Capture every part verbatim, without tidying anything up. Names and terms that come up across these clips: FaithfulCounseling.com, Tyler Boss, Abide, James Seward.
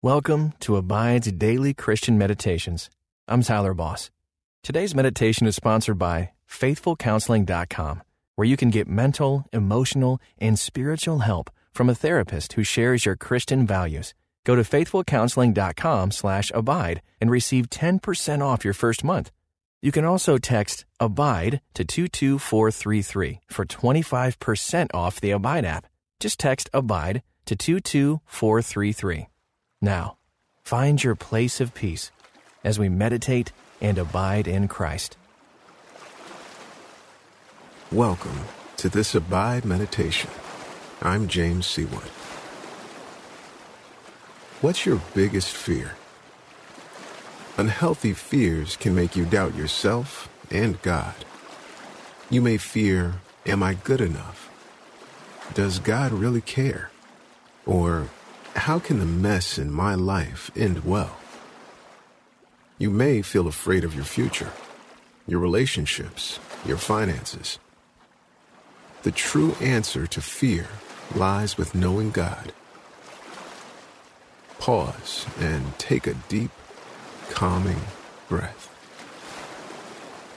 Welcome to Abide's Daily Christian Meditations. I'm Tyler Boss. Today's meditation is sponsored by Faithful Counseling dot com, where you can get mental, emotional, and spiritual help from a therapist who shares your Christian values. Go to Faithful Counseling dot com slash Abide and receive ten percent off your first month. You can also text ABIDE to two two four three three for twenty-five percent off the Abide app. Just text ABIDE to two two four three three. Now, find your place of peace as we meditate and abide in Christ. Welcome to this Abide meditation. I'm James Seward. What's your biggest fear? Unhealthy fears can make you doubt yourself and God. You may fear, am I good enough? Does God really care? Or, how can the mess in my life end well? You may feel afraid of your future, your relationships, your finances. The true answer to fear lies with knowing God. Pause and take a deep, calming breath.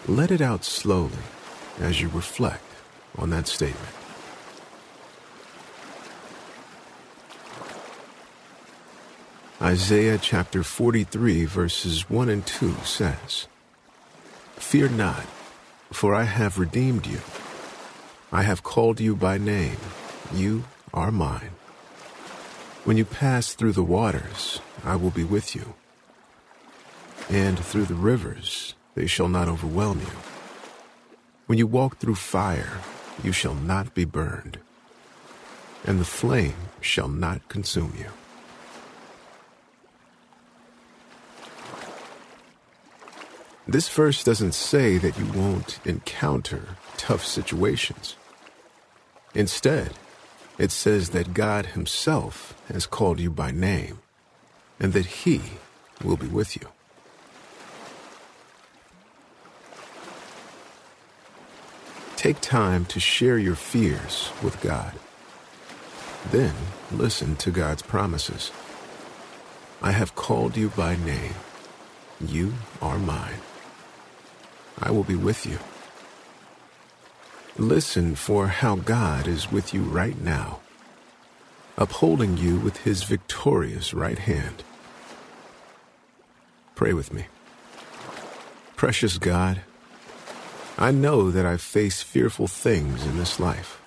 Let it out slowly as you reflect on that statement. Isaiah chapter forty-three verses one and two says, "Fear not, for I have redeemed you. I have called you by name. You are mine. When you pass through the waters, I will be with you. And through the rivers, they shall not overwhelm you. When you walk through fire, you shall not be burned, and the flame shall not consume you." This verse doesn't say that you won't encounter tough situations. Instead, it says that God Himself has called you by name and that He will be with you. Take time to share your fears with God. Then listen to God's promises. "I have called you by name. You are mine. I will be with you." Listen for how God is with you right now, upholding you with His victorious right hand. Pray with me. Precious God, I know that I face fearful things in this life,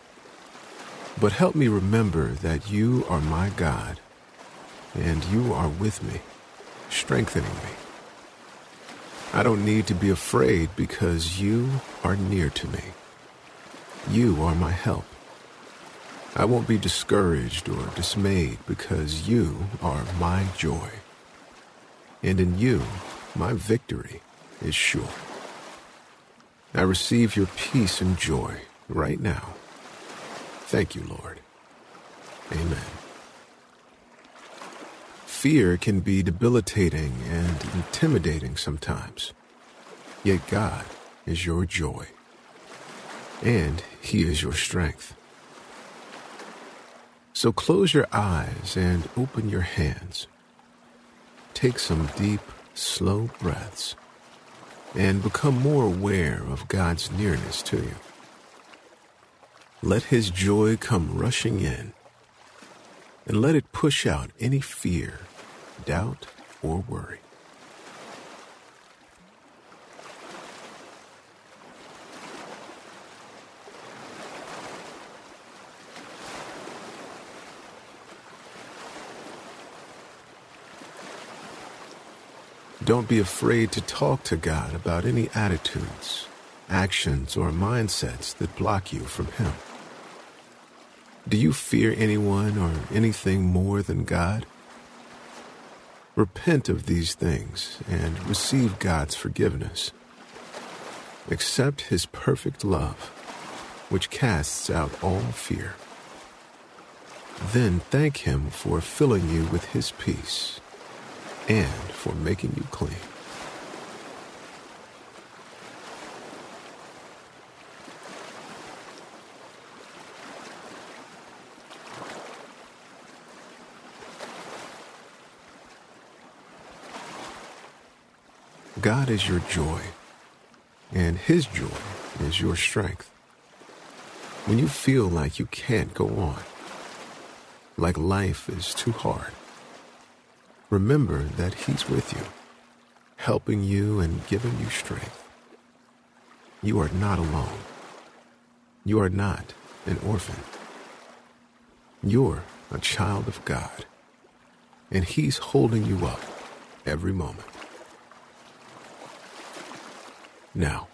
but help me remember that You are my God, and You are with me, strengthening me. I don't need to be afraid because You are near to me. You are my help. I won't be discouraged or dismayed because You are my joy. And in You, my victory is sure. I receive Your peace and joy right now. Thank You, Lord. Amen. Fear can be debilitating and intimidating sometimes, yet God is your joy, and He is your strength. So close your eyes and open your hands. Take some deep, slow breaths, and become more aware of God's nearness to you. Let His joy come rushing in, and let it push out any fear, doubt, or worry. Don't be afraid to talk to God about any attitudes, actions, or mindsets that block you from Him. Do you fear anyone or anything more than God? Repent of these things and receive God's forgiveness. Accept His perfect love, which casts out all fear. Then thank Him for filling you with His peace and for making you clean. God is your joy, and His joy is your strength. When you feel like you can't go on, like life is too hard, remember that He's with you, helping you and giving you strength. You are not alone. You are not an orphan. You're a child of God, and He's holding you up every moment. Now,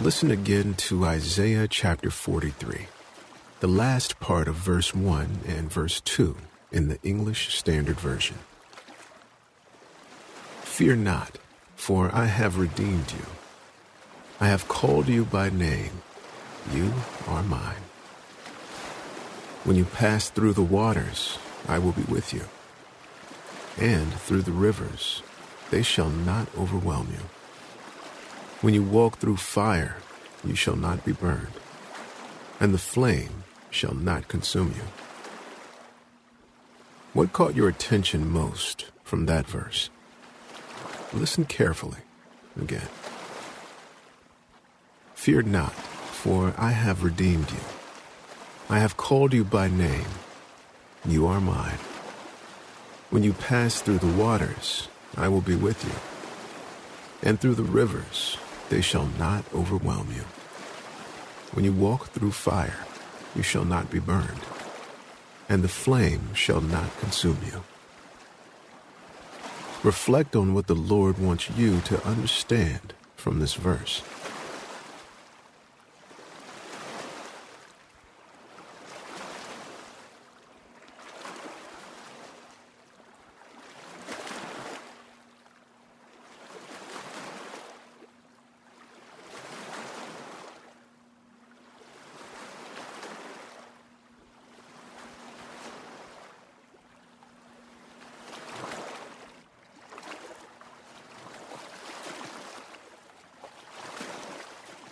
listen again to Isaiah chapter forty-three, the last part of verse one and verse two in the English Standard Version. Fear not, for I have redeemed you. I have called you by name. You are mine. When you pass through the waters, I will be with you. And through the rivers, they shall not overwhelm you. When you walk through fire, you shall not be burned, and the flame shall not consume you. What caught your attention most from that verse? Listen carefully again. Fear not, for I have redeemed you. I have called you by name. You are mine. When you pass through the waters, I will be with you, and through the rivers, they shall not overwhelm you. When you walk through fire, you shall not be burned, and the flame shall not consume you. Reflect on what the Lord wants you to understand from this verse.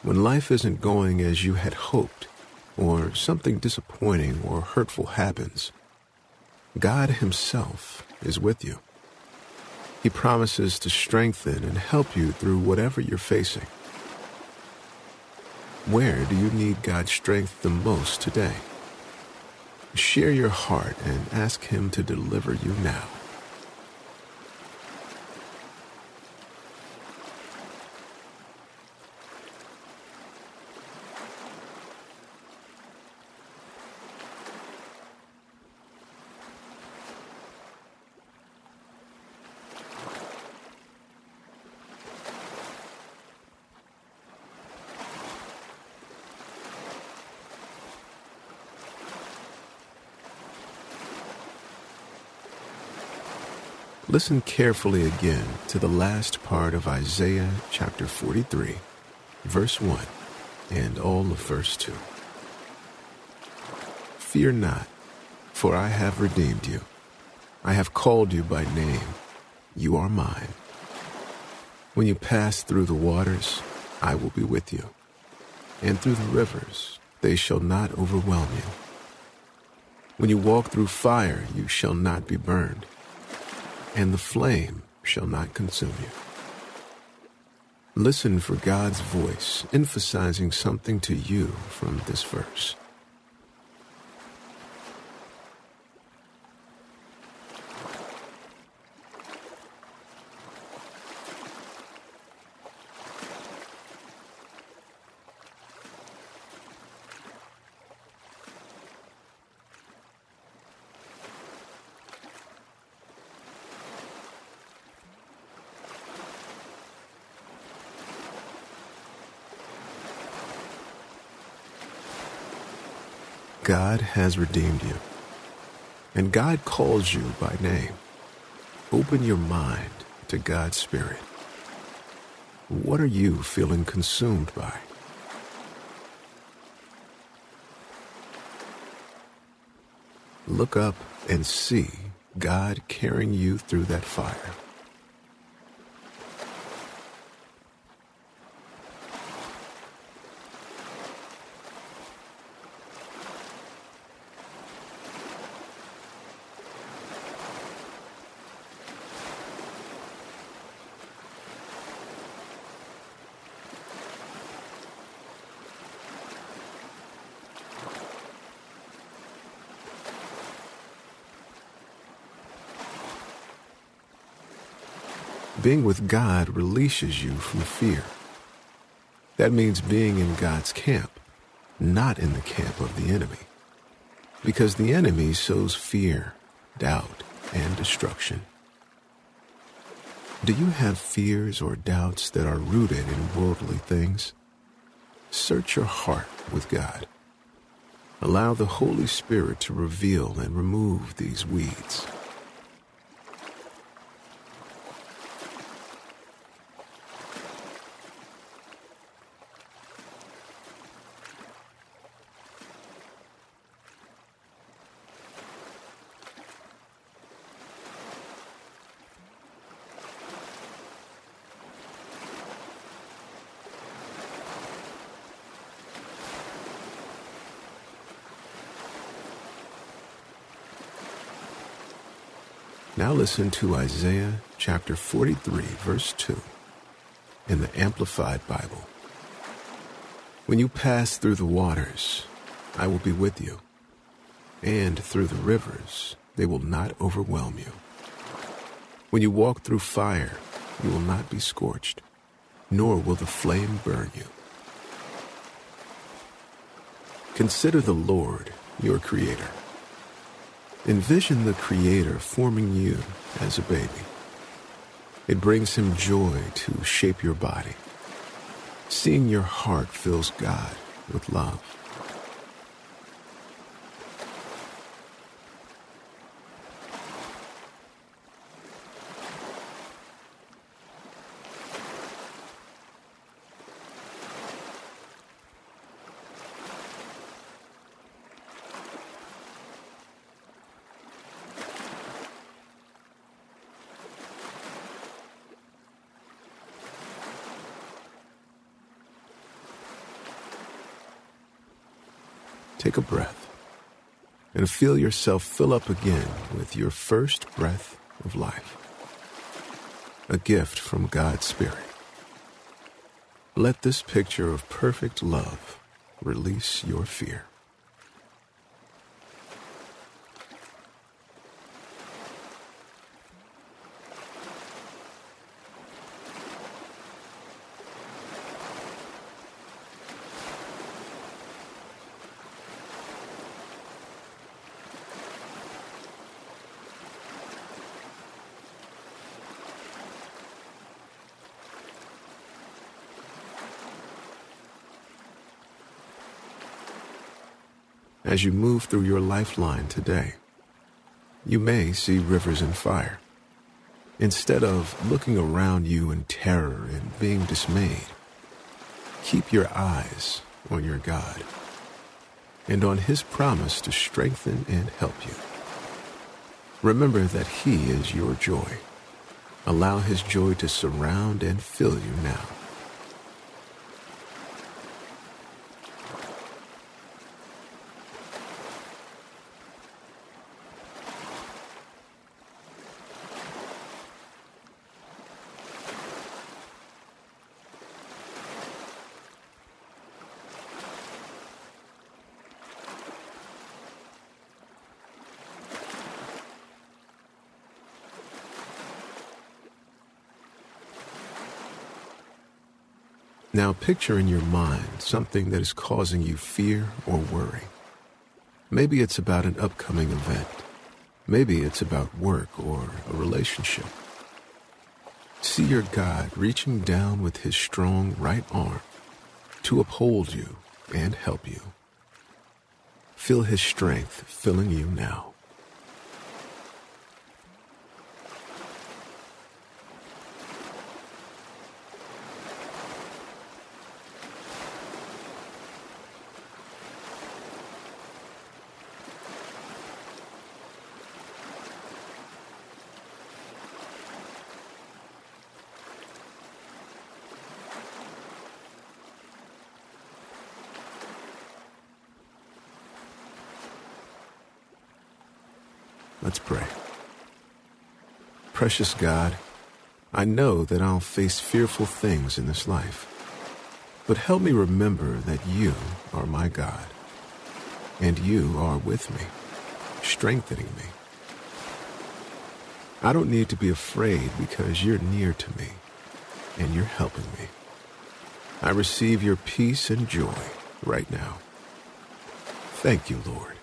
When life isn't going as you had hoped, or something disappointing or hurtful happens, God Himself is with you. He promises to strengthen and help you through whatever you're facing. Where do you need God's strength the most today? Share your heart and ask Him to deliver you now. Listen carefully again to the last part of Isaiah chapter forty-three, verse one, and all of verse two. Fear not, for I have redeemed you. I have called you by name. You are mine. When you pass through the waters, I will be with you. And through the rivers, they shall not overwhelm you. When you walk through fire, you shall not be burned, and the flame shall not consume you. Listen for God's voice emphasizing something to you from this verse. God has redeemed you, and God calls you by name. Open your mind to God's Spirit. What are you feeling consumed by? Look up and see God carrying you through that fire. Being with God releases you from fear. That means being in God's camp, not in the camp of the enemy. Because the enemy sows fear, doubt, and destruction. Do you have fears or doubts that are rooted in worldly things? Search your heart with God. Allow the Holy Spirit to reveal and remove these weeds. Now listen to Isaiah chapter forty-three, verse two, in the Amplified Bible. When you pass through the waters, I will be with you, and through the rivers, they will not overwhelm you. When you walk through fire, you will not be scorched, nor will the flame burn you. Consider the Lord, your Creator. Envision the Creator forming you as a baby. It brings Him joy to shape your body. Seeing your heart fills God with love. Take a breath and feel yourself fill up again with your first breath of life, a gift from God's Spirit. Let this picture of perfect love release your fear. As you move through your lifeline today, you may see rivers and fire. Instead of looking around you in terror and being dismayed, keep your eyes on your God and on His promise to strengthen and help you. Remember that He is your joy. Allow His joy to surround and fill you now. Now picture in your mind something that is causing you fear or worry. Maybe it's about an upcoming event. Maybe it's about work or a relationship. See your God reaching down with His strong right arm to uphold you and help you. Feel His strength filling you now. Let's pray. Precious God, I know that I'll face fearful things in this life, but help me remember that You are my God, and You are with me, strengthening me. I don't need to be afraid because you're near to me and you're helping me. I receive your peace and joy right now. Thank you, Lord.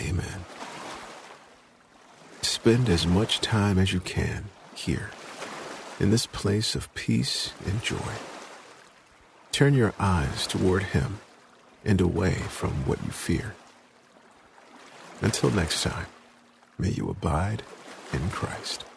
Amen. Spend as much time as you can here, in this place of peace and joy. Turn your eyes toward Him and away from what you fear. Until next time, may you abide in Christ.